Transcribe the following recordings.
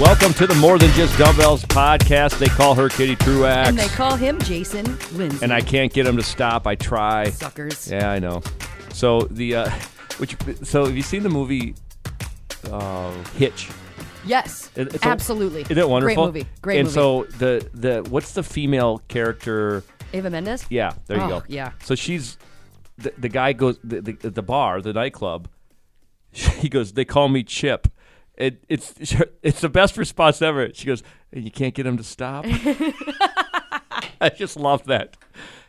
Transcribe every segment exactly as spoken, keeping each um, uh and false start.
Welcome to the More Than Just Dumbbells podcast. They call her Kitty Truax. And they call him Jason Lindsay. And I can't get him to stop. I try. Suckers. Yeah, I know. So the uh, which so have you seen the movie uh, Hitch? Yes, it's absolutely. A, isn't it wonderful? Great movie. Great and movie. And so the the what's the female character? Ava Mendes? Yeah, there you oh, go. Yeah. So she's the, the guy goes the, the the bar, the nightclub. He goes, "They call me Chip." It, it's it's the best response ever. She goes, "You can't get him to stop." I just love that.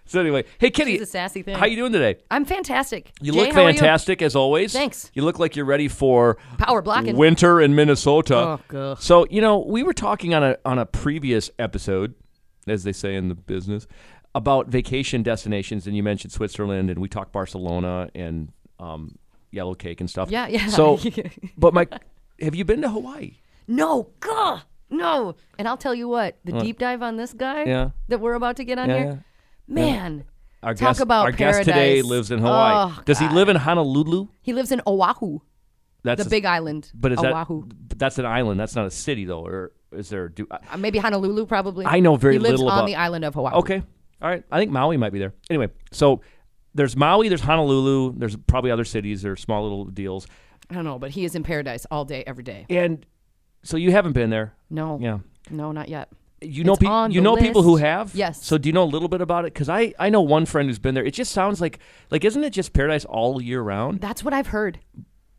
So anyway, hey Kitty, this is a sassy thing. How you doing today? I'm fantastic. You Jay, look fantastic you? as always. Thanks. You look like you're ready for power blocking winter in Minnesota. Oh, God. So you know, we were talking on a on a previous episode, as they say in the business, about vacation destinations, and you mentioned Switzerland, and we talked Barcelona and um, yellow cake and stuff. Yeah, yeah. So, but my. Have you been to Hawaii? No, gah, no. And I'll tell you what, the what? deep dive on this guy yeah. that we're about to get on yeah, here, yeah. man, yeah. Our talk guest, about our paradise. Our guest today lives in Hawaii. Oh, Does God. he live in Honolulu? He lives in Oahu, that's the a, Big Island, But is Oahu. That, that's an island. That's not a city, though. Or is there? Do, uh, uh, maybe Honolulu, probably. I know very he lives little on about... the island of Hawaii. Okay, all right. I think Maui might be there. Anyway, so there's Maui, there's Honolulu, there's probably other cities, there's small little deals. I don't know, but he is in paradise all day, every day. And so you haven't been there? No. Yeah. No, not yet. You know, pe- you know people who have? Yes. So do you know a little bit about it? Because I, I know one friend who's been there. It just sounds like, like, isn't it just paradise all year round? That's what I've heard.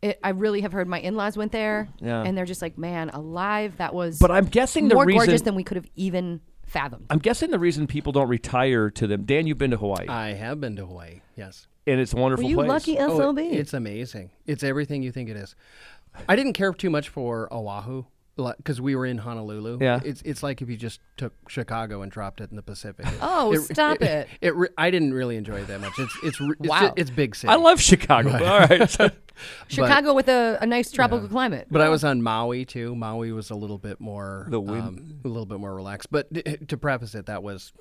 It, I really have heard. My in-laws went there, yeah. and they're just like, man, alive, that was but I'm guessing more the reason, gorgeous than we could have even fathomed. I'm guessing the reason people don't retire to them. Dan, you've been to Hawaii. I have been to Hawaii, yes. And it's a wonderful place. Were you lucky, S L B? Oh, it's amazing. It's everything you think it is. I didn't care too much for Oahu because we were in Honolulu. Yeah. It's it's like if you just took Chicago and dropped it in the Pacific. Oh, it, stop it. It, it, it re- I didn't really enjoy it that much. It's it's, it's wow. It's, it's big city. I love Chicago. Right. All right. So, Chicago but, with a, a nice tropical yeah. climate. But yeah. I was on Maui too. Maui was a little bit more the wind. Um, a little bit more relaxed. But d- to preface it, that was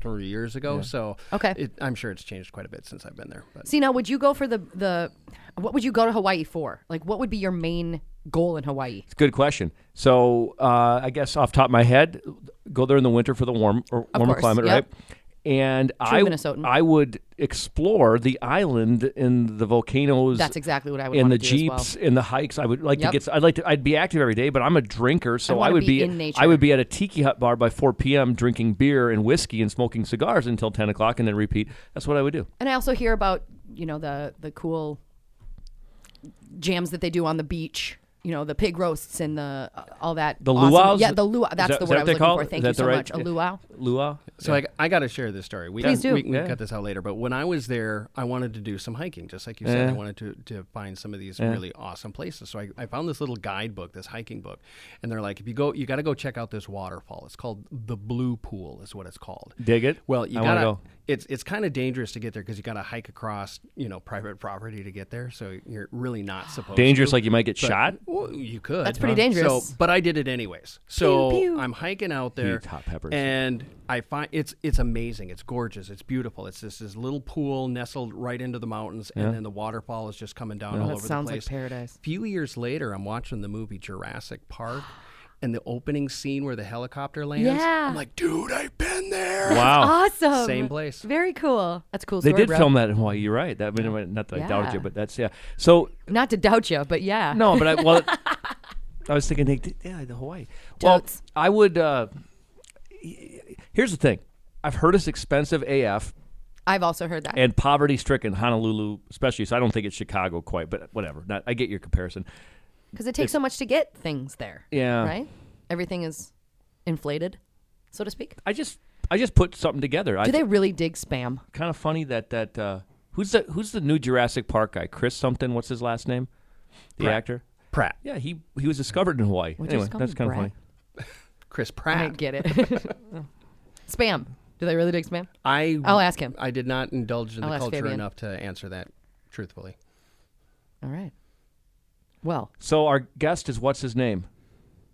three years ago. Yeah. So okay. it, I'm sure it's changed quite a bit since I've been there. But. See, now would you go for the the what would you go to Hawaii for? Like, what would be your main goal in Hawaii? It's a good question. So uh, I guess off the top of my head, go there in the winter for the warm or warmer course, climate, yep. right? And True I, Minnesotan. I would explore the island and the volcanoes. That's exactly what I would. And the jeeps well. and the hikes. I would like yep. to get. I'd like to. I'd be active every day, but I'm a drinker, so I, I would be. be in nature. I would be at a tiki hut bar by four p.m. drinking beer and whiskey and smoking cigars until ten o'clock, and then repeat. That's what I would do. And I also hear about you know the the cool jams that they do on the beach. You know, the pig roasts and the uh, all that. The awesome. luau's? Yeah, the luau. That's that, the word that I was looking call? for. Thank you so right? much. A luau? Luau. So yeah. I, I got to share this story. We, Please do. We, we yeah. can cut this out later. But when I was there, I wanted to do some hiking. Just like you said, yeah. I wanted to, to find some of these yeah. really awesome places. So I, I found this little guidebook, this hiking book. And they're like, if you go, you got to go check out this waterfall. It's called the Blue Pool is what it's called. Dig it? Well, you got to go. It's it's kind of dangerous to get there because you got to hike across, you know, private property to get there. So you're really not supposed dangerous, to. Dangerous like you might get but, shot? Well, you could. That's pretty huh? dangerous. So, but I did it anyways. So pew, pew. I'm hiking out there hot peppers. and I find it's it's amazing. It's gorgeous. It's beautiful. It's this, this little pool nestled right into the mountains yeah. and then the waterfall is just coming down yeah. all that over the place. Sounds like paradise. A few years later, I'm watching the movie Jurassic Park. And the opening scene where the helicopter lands, yeah. I'm like, dude, I've been there. Wow. That's awesome. Same place. Very cool. That's a cool story, They did bro. film that in Hawaii. You're right. That, I mean, not that yeah. I doubted you, but that's, yeah. So Not to doubt you, but yeah. No, but I well, I was thinking, like, yeah, the Hawaii. Totes. Well, I would, uh, here's the thing. I've heard it's expensive A F. I've also heard that. And poverty-stricken, Honolulu especially, so I don't think it's Chicago quite, but whatever. Not, I get your comparison. Because it takes it's, so much to get things there, yeah. right? Everything is inflated, so to speak. I just, I just put something together. Do I, they really dig spam? Kind of funny that that uh, who's the who's the new Jurassic Park guy? Chris something. What's his last name? The Pratt. actor Pratt. Yeah, he he was discovered in Hawaii. What anyway, that's kind of funny. Chris Pratt. I get it. Spam. Do they really dig spam? I. I'll ask him. I did not indulge in I'll the culture Fabian. enough to answer that truthfully. All right. Well, so our guest is what's his name?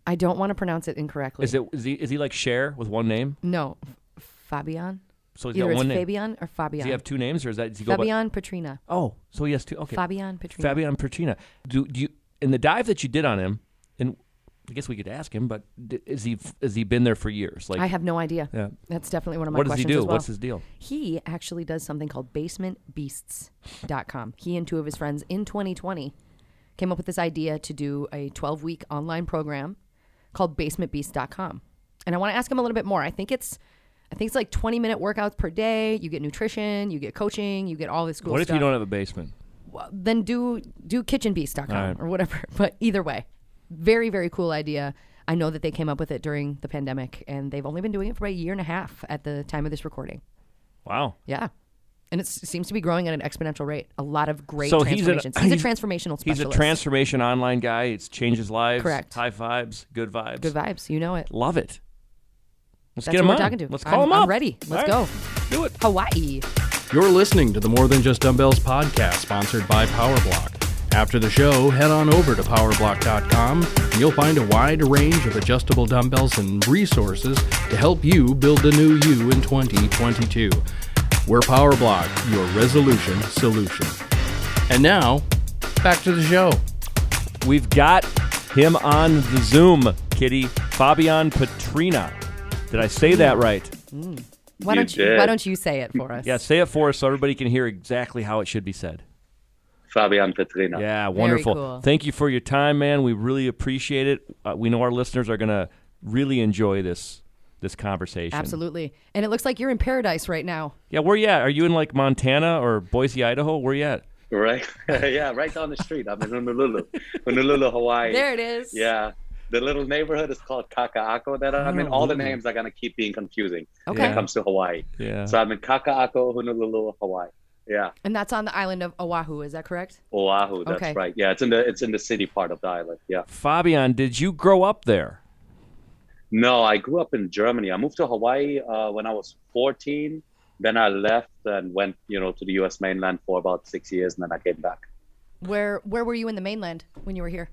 I don't want to pronounce it incorrectly. Is it is he is he like Cher with one name? No, Fabian. So he's Either got one name. Fabian or Fabian. Does he have two names or is that does he Fabian go by? Petrina? Oh, so he has two. Okay, Fabian Petrina. Fabian Petrina. Do do you in the dive that you did on him? And I guess we could ask him, but d- is he has he been there for years? Like, I have no idea. Yeah. That's definitely one of my what questions. What does he do? Well. What's his deal? He actually does something called basement beasts dot com. He and two of his friends in twenty twenty came up with this idea to do a twelve-week online program called basement beast dot com. And I want to ask him a little bit more. I think it's I think it's like twenty-minute workouts per day. You get nutrition, you get coaching, you get all this cool stuff. What if stuff. you don't have a basement? Well, then do do kitchen beast dot com all right. or whatever. But either way, very, very cool idea. I know that they came up with it during the pandemic, and they've only been doing it for about a year and a half at the time of this recording. Wow. Yeah. And it seems to be growing at an exponential rate. A lot of great so transformations. He's, an, he's, he's a transformational specialist. He's a transformation online guy. It's changes lives. Correct. High vibes. Good vibes. Good vibes. You know it. Love it. Let's That's get him on. Talking to. Let's call I'm, him up. I'm ready. Let's All right. go. Do it. Hawaii. You're listening to the More Than Just Dumbbells podcast, sponsored by PowerBlock. After the show, head on over to power block dot com, and you'll find a wide range of adjustable dumbbells and resources to help you build the new you in twenty twenty-two. We're PowerBlock, your resolution solution. And now, back to the show. We've got him on the Zoom, Kitty. Fabian Petrina. Did I say mm. that right? Mm. Why you don't you did. Why don't you say it for us? Yeah, say it for us so everybody can hear exactly how it should be said. Fabian Petrina. Yeah, wonderful. Cool. Thank you for your time, man. We really appreciate it. Uh, we know our listeners are going to really enjoy this this conversation. Absolutely. And it looks like you're in paradise right now. Yeah, where you at? Are you in like Montana or Boise, Idaho? Where you at? Right. Yeah, right down the street. I'm in Honolulu. Honolulu, Hawaii. There it is. Yeah. The little neighborhood is called Kaka'ako. That I mean, all the names are gonna keep being confusing okay. when it comes to Hawaii. Yeah. So I'm in Kaka'ako, Honolulu, Hawaii. Yeah. And that's on the island of Oahu. Is that correct? Oahu. That's okay. right. Yeah. It's in the it's in the city part of the island. Yeah. Fabian, did you grow up there? No, I grew up in Germany. I moved to Hawaii uh, when I was fourteen. Then I left and went, you know, to the U S mainland for about six years, and then I came back. Where Where were you in the mainland when you were here?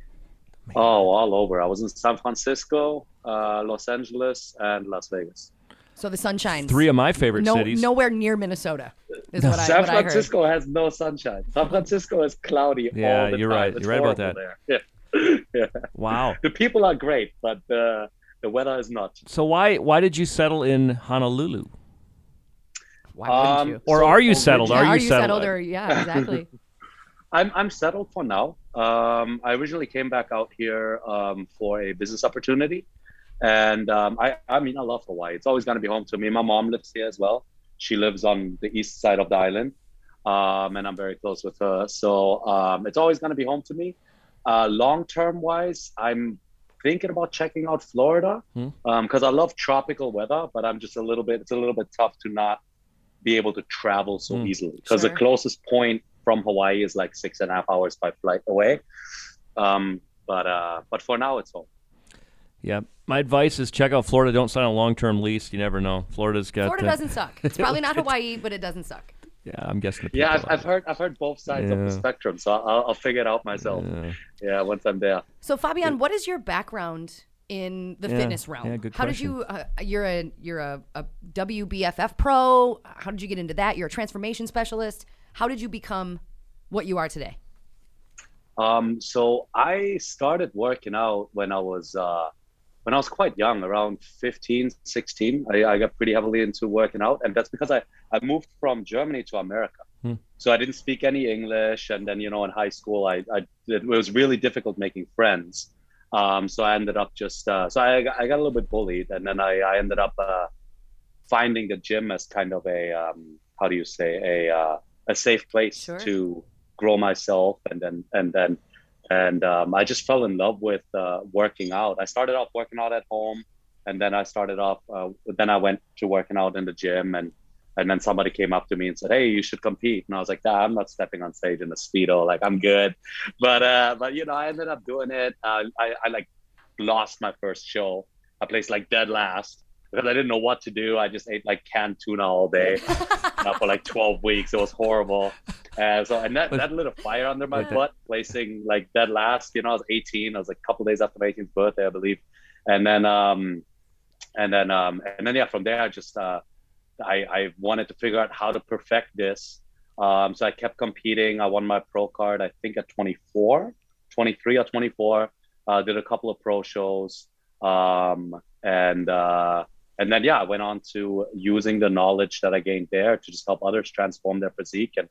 Man. Oh, all over. I was in San Francisco, uh, Los Angeles, and Las Vegas. So the sunshine. Three of my favorite no, cities. Nowhere near Minnesota is no. what, I, San what I heard. San Francisco has no sunshine. San Francisco is cloudy yeah, all the you're time. Right. It's you're right about that. There. Yeah. yeah. Wow. The people are great, but uh, the weather is not. So why why did you settle in Honolulu? Why um, you? Or so, are you settled? Yeah, are, you are you settled? settled or, yeah, exactly. I'm I'm settled for now. Um, I originally came back out here um, for a business opportunity, and um, I I mean I love Hawaii. It's always going to be home to me. My mom lives here as well. She lives on the east side of the island, um, and I'm very close with her. So um, it's always going to be home to me. Uh, long term wise, I'm thinking about checking out Florida because hmm. um, I love tropical weather. But I'm just a little bit. It's a little bit tough to not be able to travel so hmm. easily because sure. the closest point from Hawaii is like six and a half hours by flight away. Um, but uh, but for now, it's home. Yeah. My advice is check out Florida. Don't sign a long-term lease. You never know. Florida's got... Florida uh, doesn't suck. It's probably not Hawaii, but it doesn't suck. Yeah, I'm guessing. The yeah, I've, I've heard I've heard both sides yeah. of the spectrum, so I'll, I'll figure it out myself. Yeah. yeah, once I'm there. So, Fabian, yeah. what is your background in the yeah. fitness realm? Yeah, good How question. did you... Uh, you're a, you're a, a W B F F pro. How did you get into that? You're a transformation specialist. How did you become what you are today? Um, so I started working out when I was uh, when I was quite young, around fifteen, sixteen. I, I got pretty heavily into working out. And that's because I, I moved from Germany to America. Hmm. So I didn't speak any English. And then, you know, in high school, I, I it was really difficult making friends. Um, so I ended up just uh, so I, I got a little bit bullied. And then I, I ended up uh, finding the gym as kind of a, um, how do you say, a... Uh, a safe place sure. to grow myself. And then, and then, and um, I just fell in love with uh, working out. I started off working out at home, and then I started off, uh, then I went to working out in the gym, and, and then somebody came up to me and said, "Hey, you should compete." And I was like, nah, I'm not stepping on stage in a Speedo. Like, I'm good. But, uh, but you know, I ended up doing it. Uh, I, I like lost my first show. I placed like dead last. Because I didn't know what to do. I just ate like canned tuna all day uh, for like twelve weeks. It was horrible. Uh, so and that, that lit a fire under my butt, placing like that last, you know, I was eighteen. I was like a couple days after my eighteenth birthday, I believe. And then, um, and then, um, and then, yeah, from there, I just, uh, I, I wanted to figure out how to perfect this. Um, so I kept competing. I won my pro card, I think at twenty-four, twenty-three or twenty-four. uh, did a couple of pro shows. Um, and, uh, and then, yeah, I went on to using the knowledge that I gained there to just help others transform their physique. And,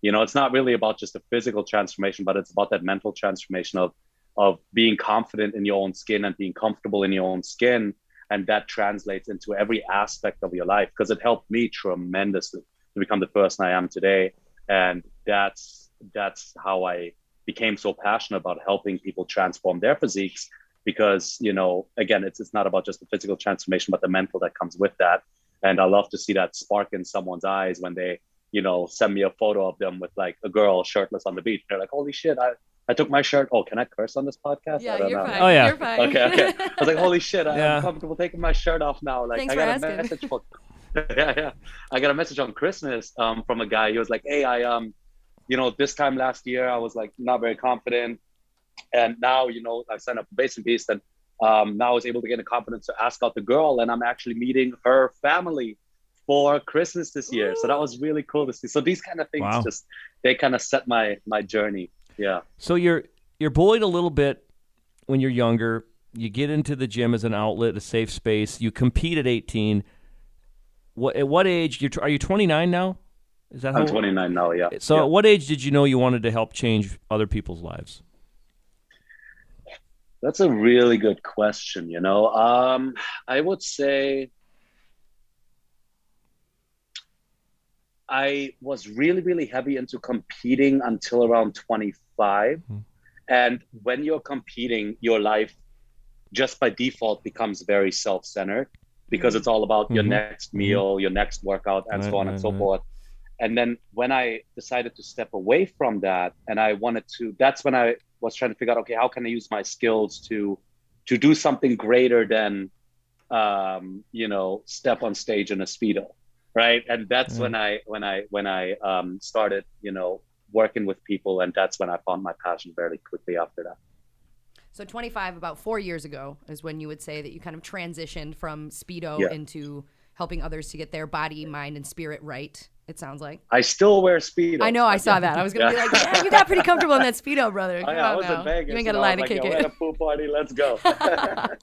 you know, it's not really about just a physical transformation, but it's about that mental transformation of, of being confident in your own skin and being comfortable in your own skin. And that translates into every aspect of your life, because it helped me tremendously to become the person I am today. And that's, that's how I became so passionate about helping people transform their physiques, because, you know, again, it's, it's not about just the physical transformation, but the mental that comes with that. And I love to see that spark in someone's eyes when they, you know, send me a photo of them with like a girl shirtless on the beach. They're like, holy shit, I, I took my shirt. Oh, can I curse on this podcast? Yeah, I don't you're know. Fine. Oh, yeah. You're fine. Okay, okay. I was like, holy shit, I'm yeah. comfortable taking my shirt off now. Like, Thanks I got for a asking. message. For... yeah, yeah. I got a message on Christmas um, from a guy. He was like, hey, I, um, you know, this time last year, I was like, not very confident. And now, you know, I signed up for Basement Beast, and um, now I was able to get the confidence to ask out the girl. And I'm actually meeting her family for Christmas this year. Ooh. So that was really cool to see. So these kind of things wow. just, they kind of set my, my journey. Yeah. So you're you're bullied a little bit when you're younger. You get into the gym as an outlet, a safe space. You compete at eighteen. What at what age? You're, are you twenty-nine now? Is that how I'm twenty-nine now? Yeah. So yeah. at what age did you know you wanted to help change other people's lives? That's a really good question. You know, um, I would say I was really, really heavy into competing until around twenty-five. Mm-hmm. And when you're competing, your life just by default becomes very self-centered, because it's all about mm-hmm. your next meal, mm-hmm. your next workout, and right, so on right, and so right. forth. And then when I decided to step away from that, and I wanted to, that's when I was trying to figure out, okay, how can I use my skills to, to do something greater than, um, you know, step on stage in a Speedo. Right. And that's mm. when I when I when I um, started, you know, working with people. And that's when I found my passion very quickly after that. So twenty-five, about four years ago, is when you would say that you kind of transitioned from Speedo yeah. into helping others to get their body, mind, and spirit right. It sounds like. I still wear Speedo. I know. I saw that. I was going to yeah. be like, yeah, you got pretty comfortable in that Speedo, brother. Come oh, yeah, I was now. in Vegas. You ain't got a lie to like, kick it. At a pool party. Let's go. I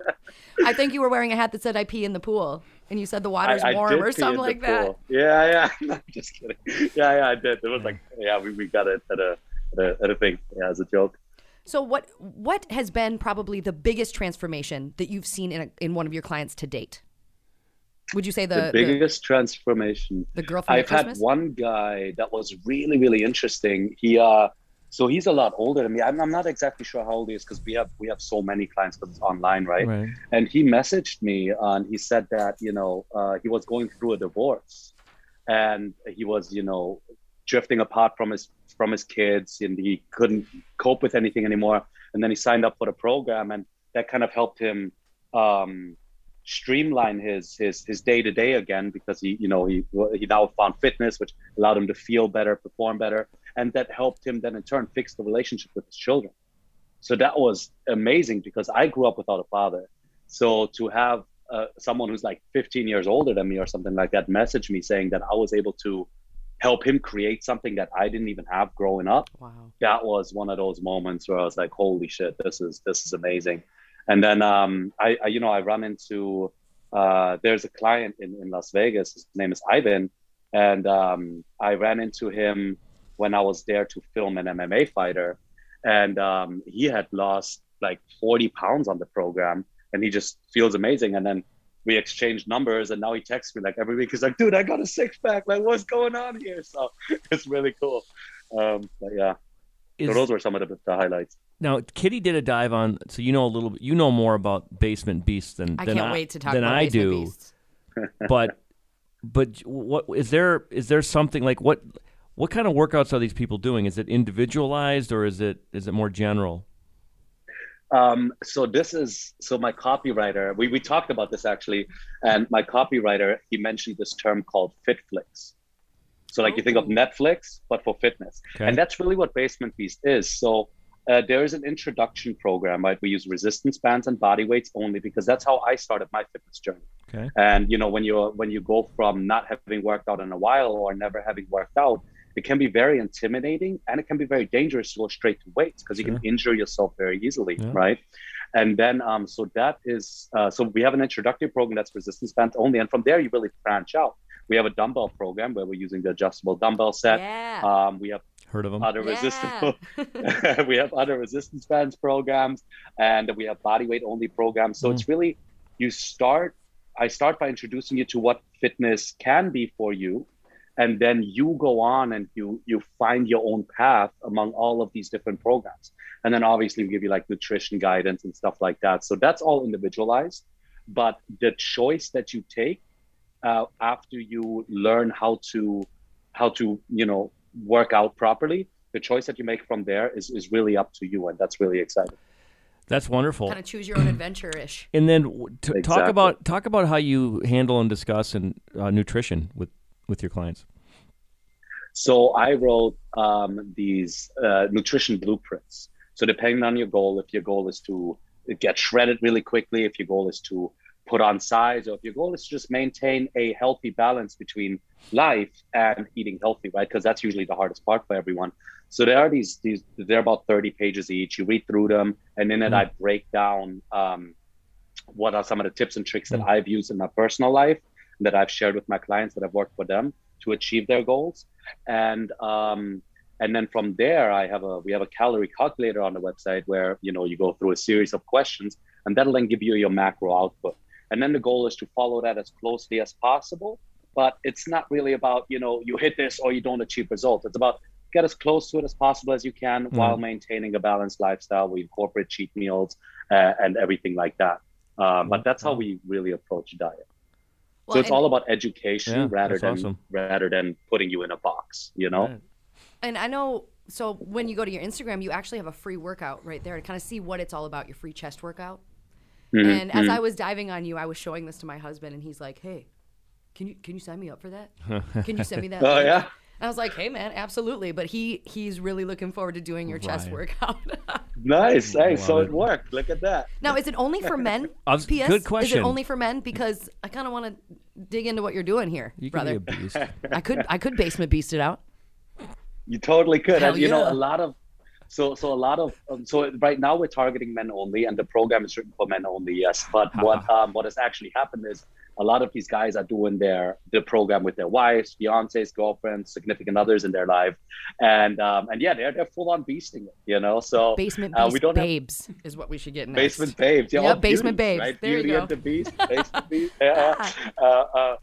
think you were wearing a hat that said I pee in the pool. And you said the water's I, I warm or something like that. Pool. Yeah, yeah. No, I'm just kidding. Yeah, yeah, I did. It was like, yeah, we, we got it at a, at a, at a thing yeah, as a joke. So what what has been probably the biggest transformation that you've seen in, a, in one of your clients to date? Would you say the, the biggest the, transformation? The girlfriend I've had one guy that was really, really interesting. He uh, so he's a lot older than me. I'm, I'm not exactly sure how old he is, because we have we have so many clients because it's online, right? right? And he messaged me uh, and he said that you know uh, he was going through a divorce, and he was you know drifting apart from his from his kids, and he couldn't cope with anything anymore. And then he signed up for the program, and that kind of helped him. Um, streamline his his his day-to-day again, because he you know he he now found fitness, which allowed him to feel better, perform better, and that helped him then in turn fix the relationship with his children. So that was amazing, because I grew up without a father. So to have uh, someone who's like fifteen years older than me or something like that message me saying that I was able to help him create something that I didn't even have growing up, wow. that was one of those moments where I was like, holy shit, this is this is amazing. And then, um, I, I, you know, I run into, uh, there's a client in, in Las Vegas, his name is Ivan. And um, I ran into him when I was there to film an M M A fighter. And um, he had lost like forty pounds on the program, and he just feels amazing. And then we exchanged numbers, and now he texts me like every week. He's like, dude, I got a six pack. Like, what's going on here? So it's really cool. Um, but yeah. Is, so those were some of the, the highlights. Now, Kitty did a dive on, so you know a little bit, you know more about Basement Beasts than I than can't I, wait to talk than about I Basement do. Beasts. But, but what is there? Is there something like what? What kind of workouts are these people doing? Is it individualized, or is it is it more general? Um, so this is so my copywriter. We we talked about this actually, and my copywriter he mentioned this term called Fitflix. So like you think of Netflix, but for fitness. Okay. And that's really what Basement Beast is. So uh, there is an introduction program, right? We use resistance bands and body weights only, because that's how I started my fitness journey. Okay. And, you know, when, you're, when you go from not having worked out in a while or never having worked out, it can be very intimidating, and it can be very dangerous to go straight to weights because sure. you can injure yourself very easily, yeah. right? And then, um, so that is, uh, so we have an introductory program that's resistance band only. And from there, you really branch out. We have a dumbbell program where we're using the adjustable dumbbell set. Yeah. Um, we have heard of them. Other yeah. resistance. We have other resistance bands programs, and we have body weight only programs. So mm. it's really, you start, I start by introducing you to what fitness can be for you. And then you go on and you you find your own path among all of these different programs. And then obviously we give you like nutrition guidance and stuff like that. So that's all individualized. But the choice that you take uh, after you learn how to, how to, you know, work out properly, the choice that you make from there is, is really up to you. And that's really exciting. That's wonderful. Kind of choose your own adventure-ish. And then t- exactly. talk about talk about how you handle and discuss and uh, nutrition with with your clients. So I wrote um, these uh, nutrition blueprints. So depending on your goal, if your goal is to get shredded really quickly, if your goal is to put on size, or if your goal is to just maintain a healthy balance between life and eating healthy, right? Because that's usually the hardest part for everyone. So there are these, these they're about thirty pages each. You read through them, and in it, mm-hmm. I break down um, what are some of the tips and tricks that mm-hmm. I've used in my personal life, that I've shared with my clients, that I've worked for them to achieve their goals. And um, and then from there, I have a we have a calorie calculator on the website where, you know, you go through a series of questions, and that'll then give you your macro output. And then the goal is to follow that as closely as possible. But it's not really about, you know, you hit this or you don't achieve results. It's about get as close to it as possible as you can mm-hmm. while maintaining a balanced lifestyle. We incorporate cheat meals uh, and everything like that. Um, but that's how we really approach diet. So well, it's and, all about education yeah, rather than awesome. rather than putting you in a box, you know? Right. And I know, so when you go to your Instagram, you actually have a free workout right there to kind of see what it's all about, your free chest workout. Mm-hmm, and mm-hmm. as I was diving on you, I was showing this to my husband, and he's like, hey, can you can you sign me up for that? Can you send me that? Oh, yeah? And I was like, hey, man, absolutely. But he he's really looking forward to doing your right. chest workout. Nice. Hey, so it worked. Look at that. Now, is it only for men? Was, P S, good question. Is it only for men? Because I kind of want to dig into what you're doing here, you brother. Can be a beast. I could, I could basement beast it out. You totally could. Hell and you yeah. know, a lot of, so, so a lot of, um, so right now we're targeting men only, and the program is written for men only. Yes, but uh-huh. what, um, what has actually happened is a lot of these guys are doing their the program with their wives, fiancés, girlfriends, significant others in their life, and um, and yeah, they're they're full on beasting it, you know. So basement uh, we don't babes have... is what we should get next. Basement babes, yeah, yep, basement beauties, babes. Right? There Beauty you go. And the Beast, basement beast, yeah. uh, uh,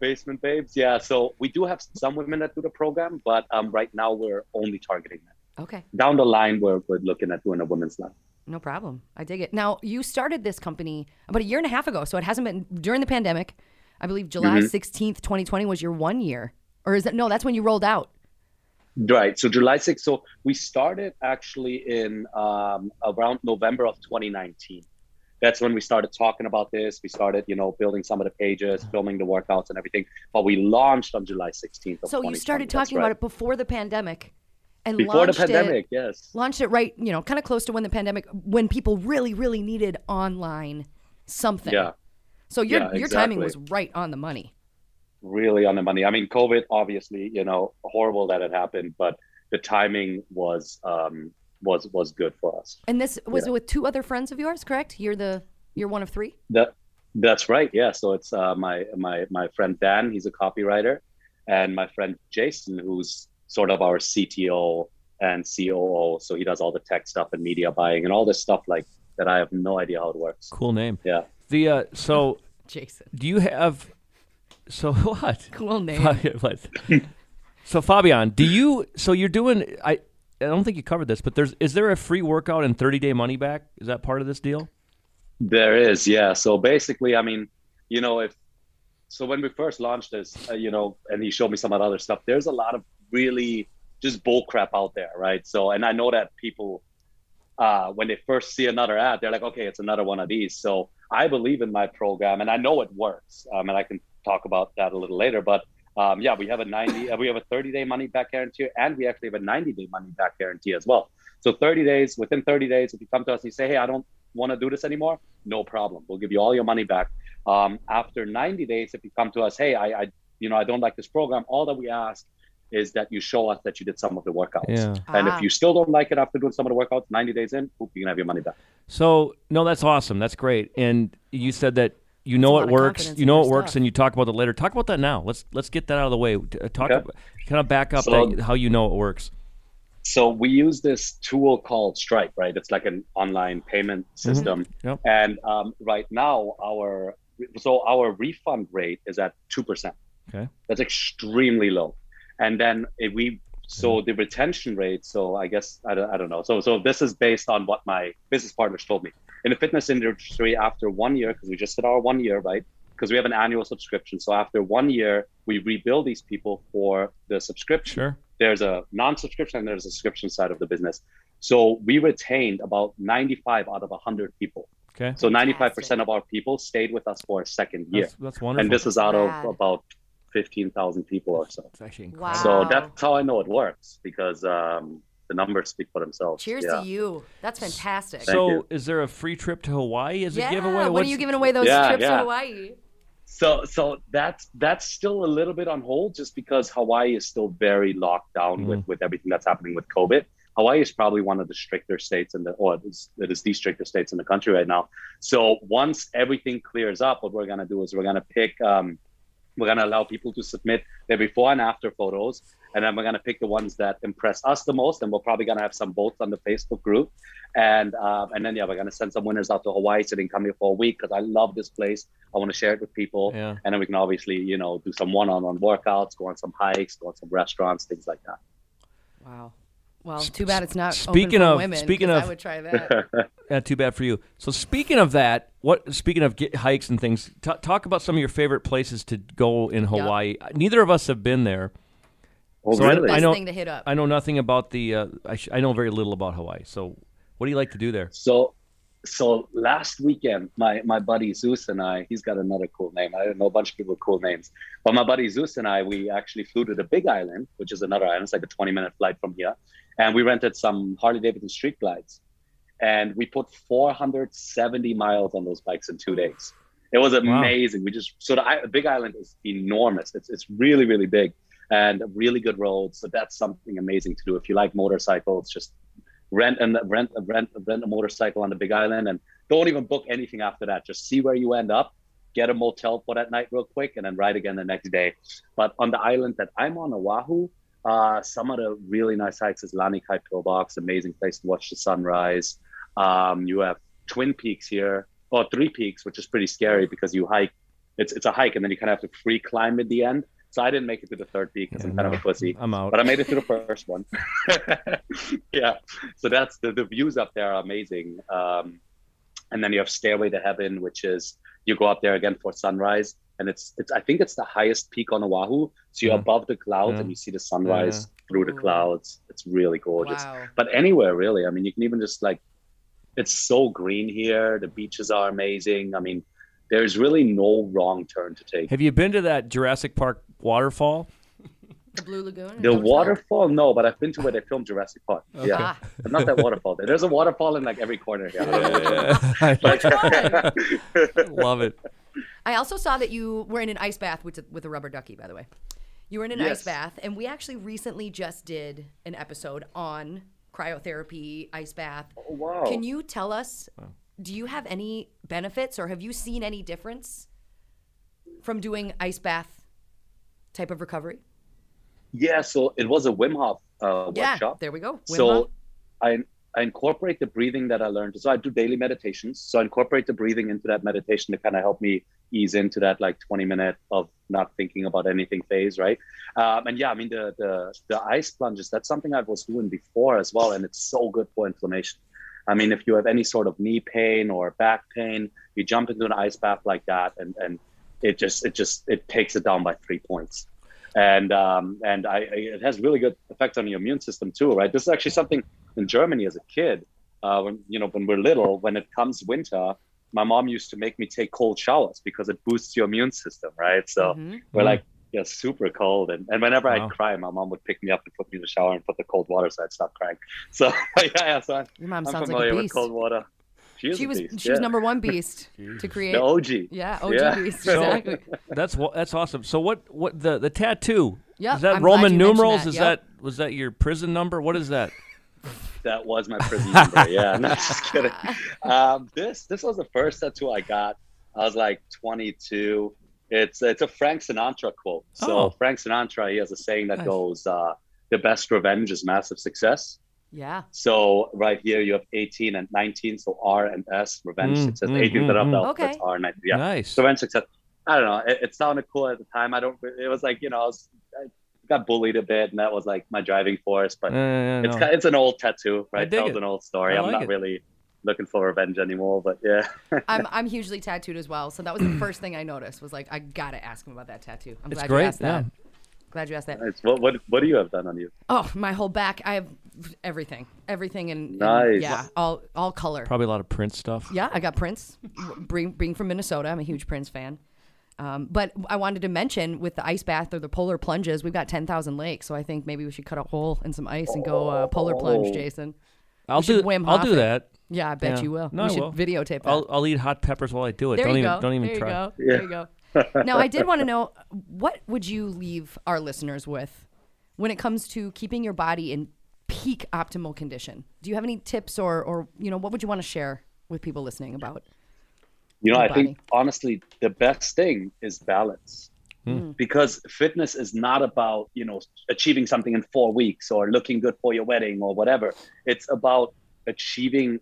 basement babes, yeah. So we do have some women that do the program, but um, right now we're only targeting men. Okay. Down the line, we're we're looking at doing a women's line. No problem. I dig it. Now, you started this company about a year and a half ago, so it hasn't been during the pandemic. I believe July mm-hmm. sixteenth, twenty twenty was your one year. Or is that, no, that's when you rolled out. Right. So July sixth. So we started actually in um, around November of twenty nineteen. That's when we started talking about this. We started, you know, building some of the pages, filming the workouts and everything. But we launched on July sixteenth of twenty twenty. So you started talking right. about it before the pandemic. And before the pandemic, it, yes. Launched it right, you know, kind of close to when the pandemic, when people really, really needed online something. Yeah. So your yeah, exactly. your timing was right on the money. Really on the money. I mean, COVID, obviously, you know, horrible that it happened, but the timing was um, was was good for us. And this was yeah. it with two other friends of yours, correct? You're the you're one of three. That that's right. Yeah. So it's uh, my my my friend Dan. He's a copywriter, and my friend Jason, who's sort of our C T O and C O O. So he does all the tech stuff and media buying and all this stuff like that. I have no idea how it works. Cool name. Yeah. The uh, so Jason, do you have so what? Cool name. So Fabian, do you so you're doing? I I don't think you covered this, but there's is there a free workout and thirty day money back? Is that part of this deal? There is, yeah. So basically, I mean, you know, if so, when we first launched this, uh, you know, and he showed me some of the other stuff. There's a lot of really just bull crap out there, right? So, and I know that people, uh, when they first see another ad, they're like, okay, it's another one of these. So I believe in my program, and I know it works. Um, and I can talk about that a little later, but um, yeah, we have a ninety, uh, we have a thirty day money back guarantee, and we actually have a ninety day money back guarantee as well. So thirty days, within thirty days, if you come to us and you say, hey, I don't want to do this anymore, no problem. We'll give you all your money back. Um, after ninety days, if you come to us, hey, I, I, you know, I don't like this program. All that we ask is that you show us that you did some of the workouts. Yeah. And ah. if you still don't like it after doing some of the workouts, ninety days in, oop, you can have your money back. So, no, that's awesome. That's great. And you said that you know it works. You know it works, and you talk about it later. Talk about that now. Let's let's get that out of the way. Talk okay. about, kind of back up so, that, how you know it works. So we use this tool called Stripe, right? It's like an online payment system. Mm-hmm. Yep. And um, right now, our so our refund rate is at two percent. Okay. That's extremely low. And then if we, so the retention rate, so I guess, I don't, I don't know. So so this is based on what my business partners told me. In the fitness industry, after one year, because we just hit our one year, right? Because we have an annual subscription. So after one year, we rebill these people for the subscription. Sure. There's a non-subscription and there's a subscription side of the business. So we retained about ninety-five out of one hundred people. Okay. So ninety-five percent of our people stayed with us for a second year. That's, that's wonderful. And this is out Bad. of about fifteen thousand people or so. It's actually incredible. Wow. So that's how I know it works, because um, the numbers speak for themselves. Cheers yeah. to you. That's fantastic. Thank so you. Is there a free trip to Hawaii? Is yeah. it giveaway? What's... When are you giving away those yeah, trips yeah. to Hawaii? So so that's that's still a little bit on hold, just because Hawaii is still very locked down mm. with, with everything that's happening with COVID. Hawaii is probably one of the stricter states in the, or it is, it is the stricter states in the country right now. So once everything clears up, what we're going to do is we're going to pick, um, we're going to allow people to submit their before and after photos. And then we're going to pick the ones that impress us the most. And we're probably going to have some votes on the Facebook group. And uh, and then, yeah, we're going to send some winners out to Hawaii so they can come here for a week, because I love this place. I want to share it with people. Yeah. And then we can obviously, you know, do some one-on-one workouts, go on some hikes, go on some restaurants, things like that. Wow. Well, too bad it's not speaking open for of, women. Speaking of, I would try that. Yeah, too bad for you. So speaking of that, what? Speaking of get, hikes and things, t- talk about some of your favorite places to go in Hawaii. Yep. Neither of us have been there. Oh, so really? I, I know. Thing to hit up. I know nothing about the. Uh, I, sh- I know very little about Hawaii. So, what do you like to do there? So, so last weekend, my my buddy Zeus and I. He's got another cool name. I don't know a bunch of people with cool names, but my buddy Zeus and I, we actually flew to the Big Island, which is another island. It's like a twenty minute flight from here. And we rented some Harley-Davidson street glides, and we put four hundred seventy miles on those bikes in two days. It was amazing. Wow. We just so the Big Island is enormous. It's it's really really big, and really good roads. So that's something amazing to do if you like motorcycles. Just rent and rent rent rent a motorcycle on the Big Island, and don't even book anything after that. Just see where you end up. Get a motel for that night real quick, and then ride again the next day. But on the island that I'm on, Oahu. Uh, some of the really nice hikes is Lanikai Pillbox, amazing place to watch the sunrise. Um, you have Twin Peaks here, or Three Peaks, which is pretty scary because you hike. It's it's a hike, and then you kind of have to free climb at the end. So I didn't make it to the third peak because yeah, I'm kind no, of a pussy. I'm out. But I made it to the first one. Yeah. So that's the, the views up there are amazing. Um, and then you have Stairway to Heaven, which is you go up there again for sunrise. And it's, it's, I think it's the highest peak on Oahu. So you're yeah. above the clouds yeah. and you see the sunrise yeah. through the clouds. It's really gorgeous. Wow. But anywhere, really. I mean, you can even just like, it's so green here. The beaches are amazing. I mean, there's really no wrong turn to take. Have you been to that Jurassic Park waterfall? The Blue Lagoon? The waterfall? No, but I've been to where they filmed Jurassic Park. Okay. Yeah. Ah. But not that waterfall. There's a waterfall in like every corner here. Yeah, yeah, yeah. Like, love it. I also saw that you were in an ice bath with a, with a rubber ducky, by the way. You were in an yes. ice bath, and we actually recently just did an episode on cryotherapy, ice bath. Oh, wow. Can you tell us, wow. do you have any benefits, or have you seen any difference from doing ice bath type of recovery? Yeah, so it was a Wim Hof uh, yeah, workshop. There we go. Wim so Hof. I I incorporate the breathing that I learned. So I do daily meditations. So I incorporate the breathing into that meditation to kind of help me ease into that like twenty minute of not thinking about anything phase, right? Um, and yeah, I mean, the, the the ice plunges, that's something I was doing before as well. And it's so good for inflammation. I mean, if you have any sort of knee pain or back pain, you jump into an ice bath like that. And, and it just, it just, it takes it down by three points. And um, and I, it has really good effects on your immune system too, right? This is actually something in Germany as a kid, uh, when you know when we're little, when it comes winter, my mom used to make me take cold showers because it boosts your immune system, right? So mm-hmm. we're like, yeah, super cold. And, and whenever wow. I'd cry, my mom would pick me up and put me in the shower and put the cold water so I'd stop crying. So yeah, yeah so I'm, your mom I'm sounds familiar like a beast. With cold water. She, she was beast, she yeah. was number one beast to create. The O G. Yeah, O G yeah. beast. Exactly. So, that's that's awesome. So what what the the tattoo? Yeah, is that I'm Roman numerals? That. Is yep. that was that your prison number? What is that? That was my prison number. Yeah, no, just kidding. Um, this this was the first tattoo I got. I was like twenty-two. It's it's a Frank Sinatra quote. So oh. Frank Sinatra, he has a saying that nice. goes, uh, "The best revenge is massive success." Yeah. So right here you have eighteen and nineteen. So R and S, revenge mm, success. Mm, eighteen mm, that up, mm. okay. That's R and nineteen. Yeah. Nice. Revenge success. I don't know. It, it sounded cool at the time. I don't. It was like you know I was. I, got bullied a bit, and that was like my driving force, but uh, yeah, it's no. it's an old tattoo, right? That was it. an old story. Like I'm not it. really looking for revenge anymore, but yeah. I'm I'm hugely tattooed as well, so that was the first thing I noticed was like, I gotta ask him about that tattoo. I'm it's glad great. you asked yeah. that. Glad you asked that. Nice. What, what what do you have done on you? Oh, my whole back. I have everything, everything, and nice. yeah, all all color. Probably a lot of Prince stuff. Yeah, I got Prince. Being being from Minnesota, I'm a huge Prince fan. Um, but I wanted to mention with the ice bath or the polar plunges, we've got ten thousand lakes. So I think maybe we should cut a hole in some ice and go uh, polar plunge, Jason. I'll do, Wim Hof I'll do that. Yeah, I bet yeah. you will. No, we I should will. videotape that. I'll, I'll eat hot peppers while I do it. There don't, you even, go. don't even there try. You go. Yeah. There you go. Now, I did want to know, what would you leave our listeners with when it comes to keeping your body in peak optimal condition? Do you have any tips or, or you know, what would you want to share with people listening about You know, I think, honestly, the best thing is balance mm. because fitness is not about, you know, achieving something in four weeks or looking good for your wedding or whatever. It's about achieving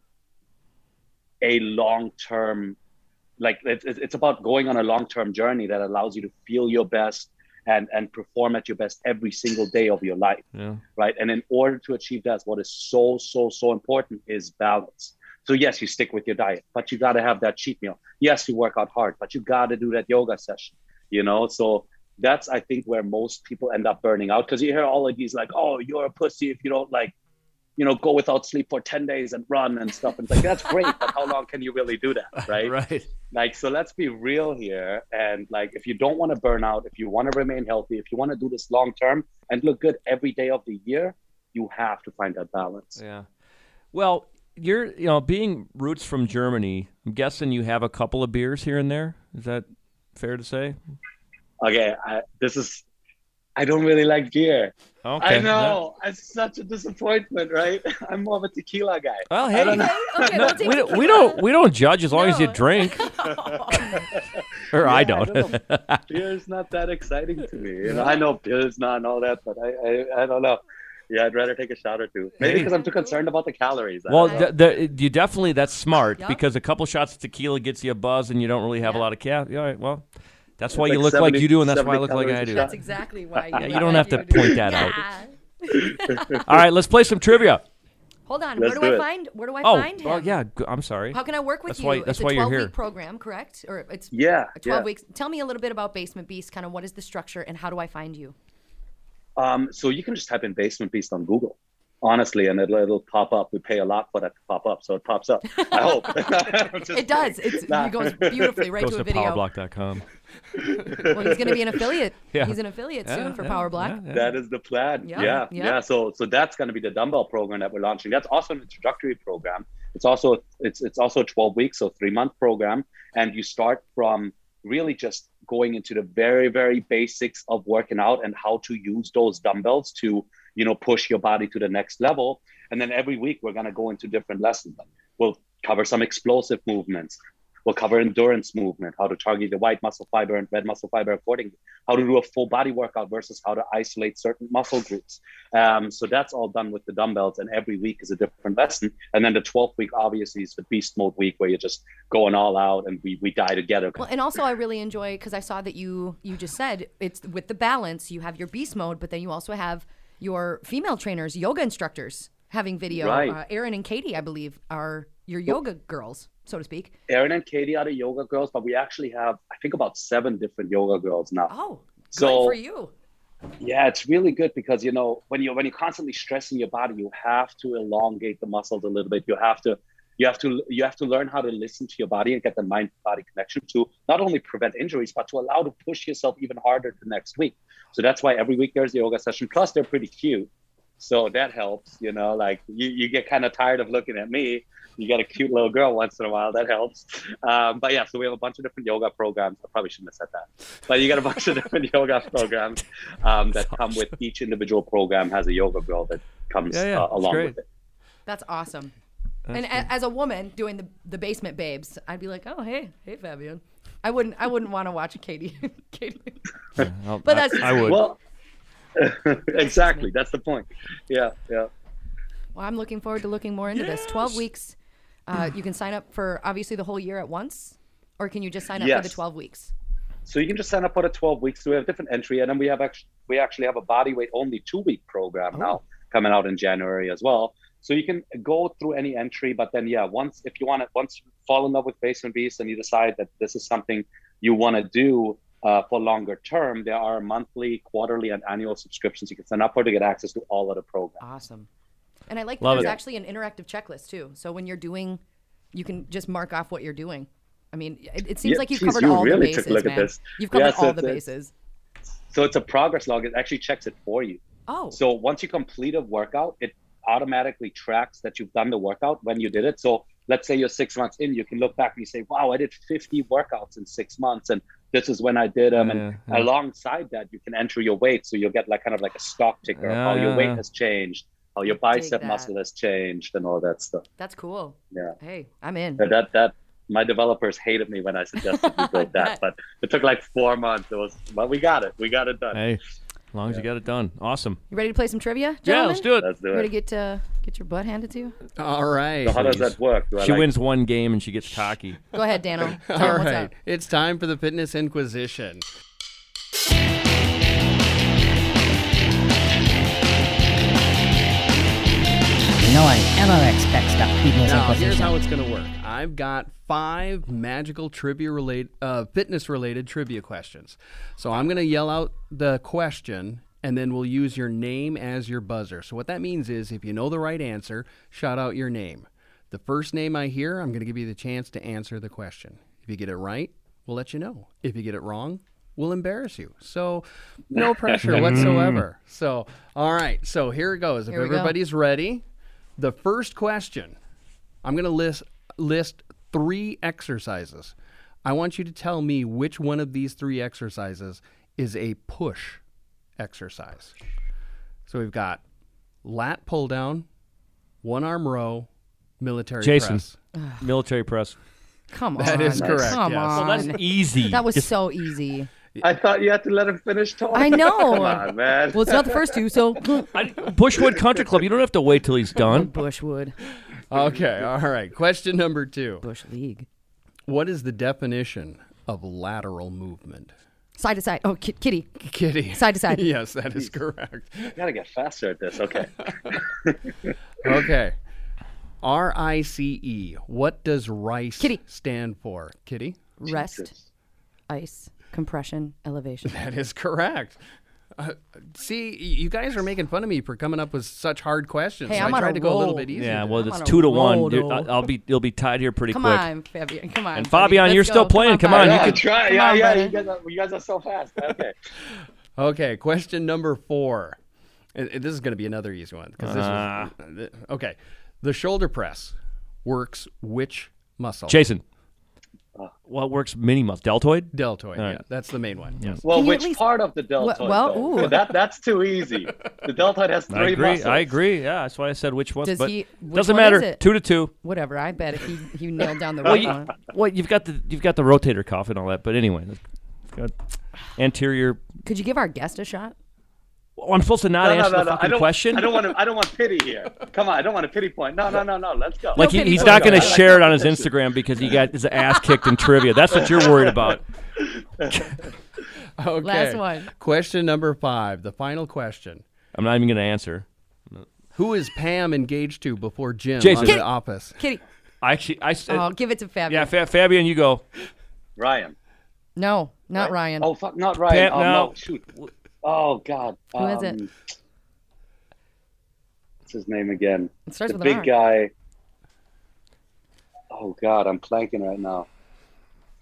a long-term, like it, it's about going on a long-term journey that allows you to feel your best and, and perform at your best every single day of your life, yeah. right? And in order to achieve that, what is so, so, so important is balance. So yes, you stick with your diet, but you got to have that cheat meal. Yes, you work out hard, but you got to do that yoga session, you know? So that's, I think, where most people end up burning out, because you hear all of these like, oh, you're a pussy if you don't like, you know, go without sleep for ten days and run and stuff. And it's like, that's great, but how long can you really do that, right? Right. Like, so let's be real here. And like, if you don't want to burn out, if you want to remain healthy, if you want to do this long-term and look good every day of the year, you have to find that balance. Yeah. Well, You're, you know, being roots from Germany, I'm guessing you have a couple of beers here and there. Is that fair to say? Okay, I, this is, I don't really like beer. Okay. I know, that... it's such a disappointment, right? I'm more of a tequila guy. Well, hey, okay, no, we, don't, we don't we don't judge as long no. as you drink. Or yeah, I don't. I don't know. Beer is not that exciting to me. You know, I know beer is not and all that, but I, I, I don't know. Yeah, I'd rather take a shot or two. Maybe because I'm too concerned about the calories. Well, the, the, you definitely, that's smart yep. because a couple shots of tequila gets you a buzz and you don't really have yeah. a lot of cal. All right, well, that's why it's you like look seventy, like you do and that's why I look like I do. That's exactly why you, yeah, you don't have to point do. that out. Yeah. All right, let's play some trivia. Hold on, let's where do, do I find Where do I oh, find him? Oh, yeah, I'm sorry. How can I work with that's you? Why, that's it's why a twelve-week you're here. program, correct? Or it's yeah, twelve yeah. weeks. Tell me a little bit about Basement Beast, kind of what is the structure and how do I find you? Um, so you can just type in Basement Beast on Google, honestly, and it'll, it'll pop up. We pay a lot for that to pop up, so it pops up. I hope. It does. It's, nah. It goes beautifully right goes to a to video. PowerBlock dot com. Well, he's going to be an affiliate. Yeah. He's an affiliate yeah, soon for yeah, PowerBlock. Yeah, yeah. That is the plan. Yeah. Yeah. yeah. yeah. So so that's going to be the dumbbell program that we're launching. That's also an introductory program. It's also it's it's also twelve weeks, so three-month program, and you start from really just going into the very, very basics of working out and how to use those dumbbells to, you know, push your body to the next level. And then every week we're going to go into different lessons. We'll cover some explosive movements. We'll cover endurance movement, how to target the white muscle fiber and red muscle fiber accordingly, how to do a full body workout versus how to isolate certain muscle groups. Um, so that's all done with the dumbbells, and every week is a different lesson. And then the twelfth week, obviously, is the beast mode week where you're just going all out and we, we die together. Well, and also I really enjoy, because I saw that you, you just said it's with the balance, you have your beast mode, but then you also have your female trainers, yoga instructors having video. Right. Uh, Erin and Katie, I believe, are your yoga well, girls. So to speak. Erin and Katie are the yoga girls, but we actually have, I think, about seven different yoga girls now. Oh, good so, for you. Yeah, it's really good because, you know, when you're, when you're constantly stressing your body, you have to elongate the muscles a little bit. You have to, you have to, you have to learn how to listen to your body and get the mind-body connection to not only prevent injuries, but to allow to push yourself even harder the next week. So that's why every week there's the yoga session. Plus, they're pretty cute. So that helps, you know, like you, you get kind of tired of looking at me. You got a cute little girl once in a while. That helps. Um, but yeah, so we have a bunch of different yoga programs. I probably shouldn't have said that. But you got a bunch of different yoga programs um, that come with each individual program has a yoga girl that comes yeah, yeah, uh, along with it. That's awesome. That's and a, as a woman doing the, the basement babes, I'd be like, oh, hey, hey, Fabian. I wouldn't I wouldn't want to watch Katie. Katie. Yeah, but that's I, I would. Well, exactly. That's the point. Yeah. Yeah. Well, I'm looking forward to looking more into yes. this. twelve weeks. Uh, you can sign up for obviously the whole year at once, or can you just sign up yes. for the twelve weeks? So you can just sign up for the twelve weeks. So we have different entry, and then we have actually we actually have a body weight only two week program oh. now coming out in January as well. So you can go through any entry, but then yeah, once if you want to, once you fall in love with Basement Beast and you decide that this is something you want to do uh, for longer term, there are monthly, quarterly, and annual subscriptions you can sign up for to get access to all of the programs. Awesome. And I like that Love there's it. actually an interactive checklist, too. So when you're doing, you can just mark off what you're doing. I mean, it, it seems yeah, like you've geez, covered you all really the bases, took a look man. At this. You've covered yeah, so all the bases. So it's a progress log. It actually checks it for you. Oh. So once you complete a workout, it automatically tracks that you've done the workout when you did it. So let's say you're six months in, you can look back and you say, wow, I did fifty workouts in six months. And this is when I did them. Yeah, and yeah. alongside that, you can enter your weight. So you'll get like kind of like a stock ticker yeah, of how yeah, your weight yeah. has changed. Oh, your bicep muscle has changed and all that stuff. That's cool. Yeah. Hey, I'm in. That that my developers hated me when I suggested we build that, but it took like four months. It was, but we got it. We got it done. Hey, as long yeah. as you got it done, awesome. You ready to play some trivia, gentlemen? Yeah, let's do it. Let's do it. Ready to get uh, get your butt handed to you? All right. So how does that work? Do she like... wins one game and she gets cocky. Go ahead, Dano. All Dan, right, it's time for the Fitness Inquisition. No one ever expects stuff. Now, here's how it's going to work. I've got five magical trivia related, uh, fitness-related trivia questions. So I'm going to yell out the question, and then we'll use your name as your buzzer. So what that means is, if you know the right answer, shout out your name. The first name I hear, I'm going to give you the chance to answer the question. If you get it right, we'll let you know. If you get it wrong, we'll embarrass you. So no pressure whatsoever. So, all right. So here it goes. If everybody's go. ready... The first question, I'm going to list list three exercises. I want you to tell me which one of these three exercises is a push exercise. So we've got lat pull down, one arm row, military Jason. press. Jason, military press. Come on. That is correct. Come yes. on. Well, that's easy. That was so easy. I thought you had to let him finish talking. I know. Come on, man. Well, it's not the first two, so. I, Bushwood Country Club. You don't have to wait till he's done. Bushwood. Okay, all right. Question number two. Bush League. What is the definition of lateral movement? Side to side. Oh, ki- kitty. Kitty. Side to side. Yes, that Jeez. is correct. You got to get faster at this. Okay. Okay. R I C E. What does rice kitty. stand for? Kitty. Rest. Jesus. Ice. Compression, elevation. That is correct. Uh, see, you guys are making fun of me for coming up with such hard questions. Hey, so I'm I tried to roll. go a little bit easier. Yeah, well, it's two to one. Dude, I'll be, you'll be tied here pretty come quick. Come on, Fabian. Come on. And Fabian, you're go. still playing. Come on. Come on. Yeah, you can try. Yeah, on, yeah. You guys, are, you guys are so fast. Okay. Okay. Question number four. And this is going to be another easy one because uh, this was okay. The shoulder press works which muscle? Jason. Uh, well, it works mini muscle. Deltoid? Deltoid, right. yeah. That's the main one. Yes. Well, which least... part of the deltoid? Well, well ooh. that that's too easy. The deltoid has three I agree, muscles. I agree. Yeah, that's why I said which one. Does but he, which doesn't one matter. Is it? Two to two. Whatever. I bet if he, he nailed down the well, right you, one. Well, you've got the you've got the rotator cuff and all that. But anyway, anterior. Could you give our guest a shot? Well, I'm supposed to not no, answer no, no, the fucking no. I question. I don't want to. I don't want pity here. Come on, I don't want a pity point. No, no, no, no. Let's go. Like no he, he's not going to share it on his Instagram because he got his ass kicked in trivia. That's what you're worried about. Okay. Last one. Question number five. The final question. I'm not even going to answer. Who is Pam engaged to before Jim Jason. on Kitty. The Office? Kitty. I actually. I said. Oh, give it to Fabian. Yeah, Fa- Fabian, you go. Ryan. No, not Ryan. Ryan. Oh fuck, not Ryan. Pam, oh no, no shoot. Oh, God. Who um, is it? What's his name again? It starts the with an big R. guy. Oh, God. I'm planking right now.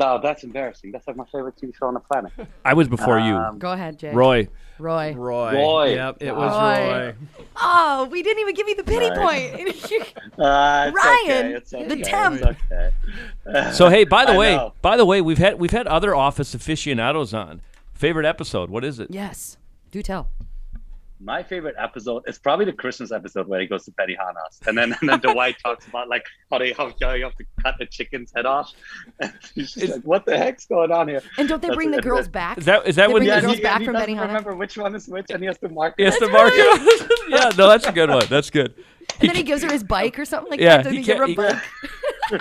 Oh, that's embarrassing. That's like my favorite T V show on the planet. I was before um, you. Go ahead, Jay. Roy. Roy. Roy. Roy. Yep, it was Roy. Roy. Oh, we didn't even give you the pity right. point. uh, it's Ryan, okay. It's okay. the temp. It's okay. So hey, by the way, know. by the way, we've had we've had other Office aficionados on. Favorite episode? What is it? Yes, do tell. My favorite episode is probably the Christmas episode where he goes to Benihana's, and then and then Dwight talks about like how they how you have to cut the chicken's head off. And he's just like, what the heck's going on here? And don't they That's, bring the girls then, back? Is that is that they when yeah, girls he, back he from doesn't Benihana? Remember which one is which, and he has to mark. He has to mark it. Yeah, no, that's a good one. That's good. And then he gives her his bike or something like yeah, that. He can't, he,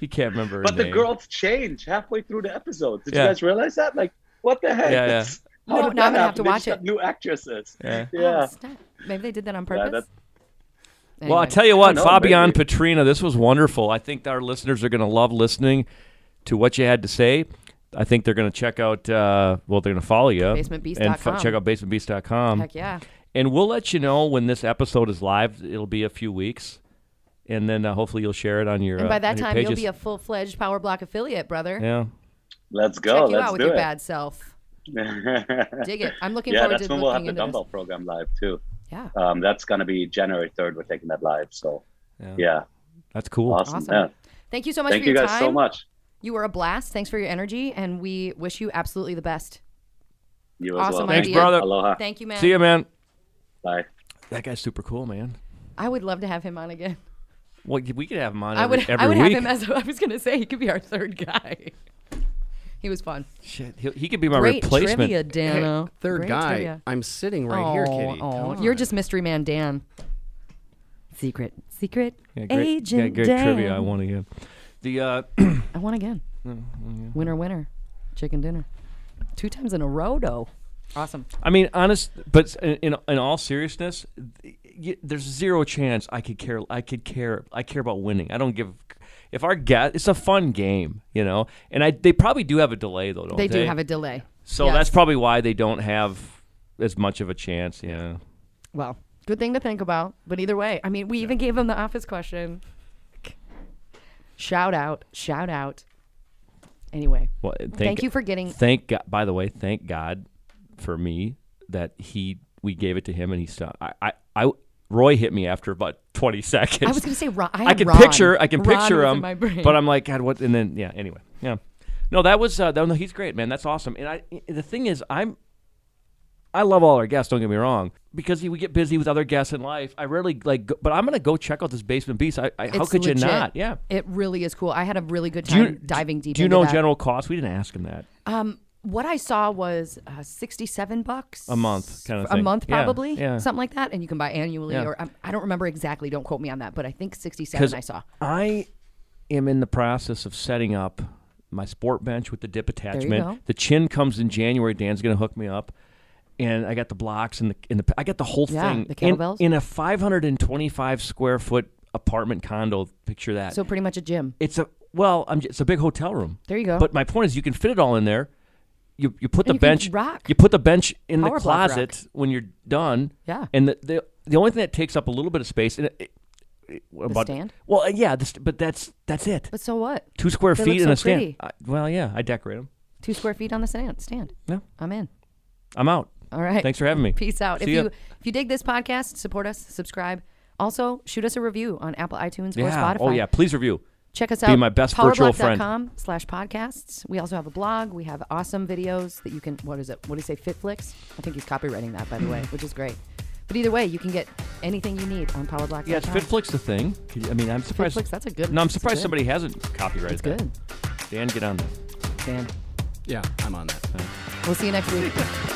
he can't remember. But the name. Girls change halfway through the episode. Did yeah. you guys realize that? Like, what the heck? Yeah, yeah. No, now I'm gonna have to watch it. New actresses. Yeah. yeah. Oh, maybe they did that on purpose. Yeah, anyway. Well, I'll tell you what, know, Fabian maybe. Petrina, this was wonderful. I think our listeners are going to love listening to what you had to say. I think they're going to check out, uh, well, they're going to follow you. basement beast dot com. And f- check out basement beast dot com. Heck yeah. And we'll let you know when this episode is live. It'll be a few weeks. And then uh, hopefully you'll share it on your And by that uh, time, you'll be a full-fledged PowerBlock affiliate, brother. Yeah. Let's go. Check you Let's out with your it. bad self. Dig it. I'm looking yeah, forward to Yeah, that's when we'll have the dumbbell this. program live too. Yeah. Um, that's going to be January third. We're taking that live. So, yeah. yeah. That's cool. Awesome. awesome. Yeah. Thank you so much Thank for your time. Thank you guys so much. You were a blast. Thanks for your energy. And we wish you absolutely the best. You as awesome well. Thanks, idea. brother. Aloha. Thank you, man. See you, man. Bye. That guy's super cool, man. I would love to have him on again. Well, we could have him on every, I would, every I would week. have him as I was going to say. He could be our third guy. He was fun. Shit, he, he could be my Great replacement. Trivia, Dano. Hey, third Great guy. Trivia. I'm sitting right oh, here, Kitty. Oh, you're just mystery man, Dan. Secret, secret yeah, great, agent. Yeah, great Dan. Trivia. I won again. The uh, I won again. Yeah, yeah. Winner, winner, chicken dinner. Two times in a row, though. Awesome. I mean, honest, but in in all seriousness, there's zero chance I could care. I could care. I care about winning. I don't give. If our guest, it's a fun game, you know, and I they probably do have a delay though, don't they? They do have a delay, so yes. that's probably why they don't have as much of a chance. Yeah. Well, good thing to think about, but either way, I mean, we yeah. even gave them the office question. Shout out! Shout out! Anyway, well, thank, thank you for getting. Thank God. By the way, thank God for me that he we gave it to him and he stopped. I I. I Roy hit me after about twenty seconds. I was going to say Ron. I, I can Ron. picture, I can Ron picture him, but I'm like, God, what? And then, yeah. Anyway, yeah. No, that was. Uh, no, he's great, man. That's awesome. And I, the thing is, I'm, I love all our guests. Don't get me wrong, because we get busy with other guests in life. I rarely like, go, but I'm going to go check out this Basement Beast. I, I how could legit. you not? Yeah, it really is cool. I had a really good time do you, diving deep. Do you into know that. General cost? We didn't ask him that. Um. What I saw was uh, sixty-seven bucks a month, kind of thing. A month, probably, yeah, yeah. something like that, and you can buy annually. Yeah. Or um, I don't remember exactly. Don't quote me on that, but I think sixty-seven. I saw. I am in the process of setting up my sport bench with the dip attachment. There you go. The chin comes in January. Dan's going to hook me up, and I got the blocks and the and the I got the whole yeah, thing. The kettlebells in, in a five hundred twenty-five square foot apartment condo. Picture that. So pretty much a gym. It's a well, I'm just, it's a big hotel room. There you go. But my point is, you can fit it all in there. You you put and the you bench rock. You put the bench in Power the closet when you're done. Yeah. And the, the the only thing that takes up a little bit of space. And it, it, it, the about, stand? Well, yeah, this, but that's that's it. But so what? Two square they feet in so a stand. I, well, yeah, I decorate them. Two square feet on the stand. Stand. Yeah. I'm in. I'm out. All right. Thanks for having me. Peace out. See if ya. you if you dig this podcast, support us, subscribe. Also, shoot us a review on Apple iTunes yeah. or Spotify. Oh yeah, please review. Check us out. Be my best virtual friend. powerblock dot com slash podcasts. We also have a blog. We have awesome videos that you can, what is it? What do you say? Fitflix? I think he's copywriting that, by the way, which is great. But either way, you can get anything you need on powerblock dot com. Yeah, it's Fitflix the thing. I mean, I'm surprised. Fitflix, that's a good No, I'm surprised good. somebody hasn't copyrighted that. It's good. Dan, get on that. Dan. Yeah, I'm on that. We'll see you next week.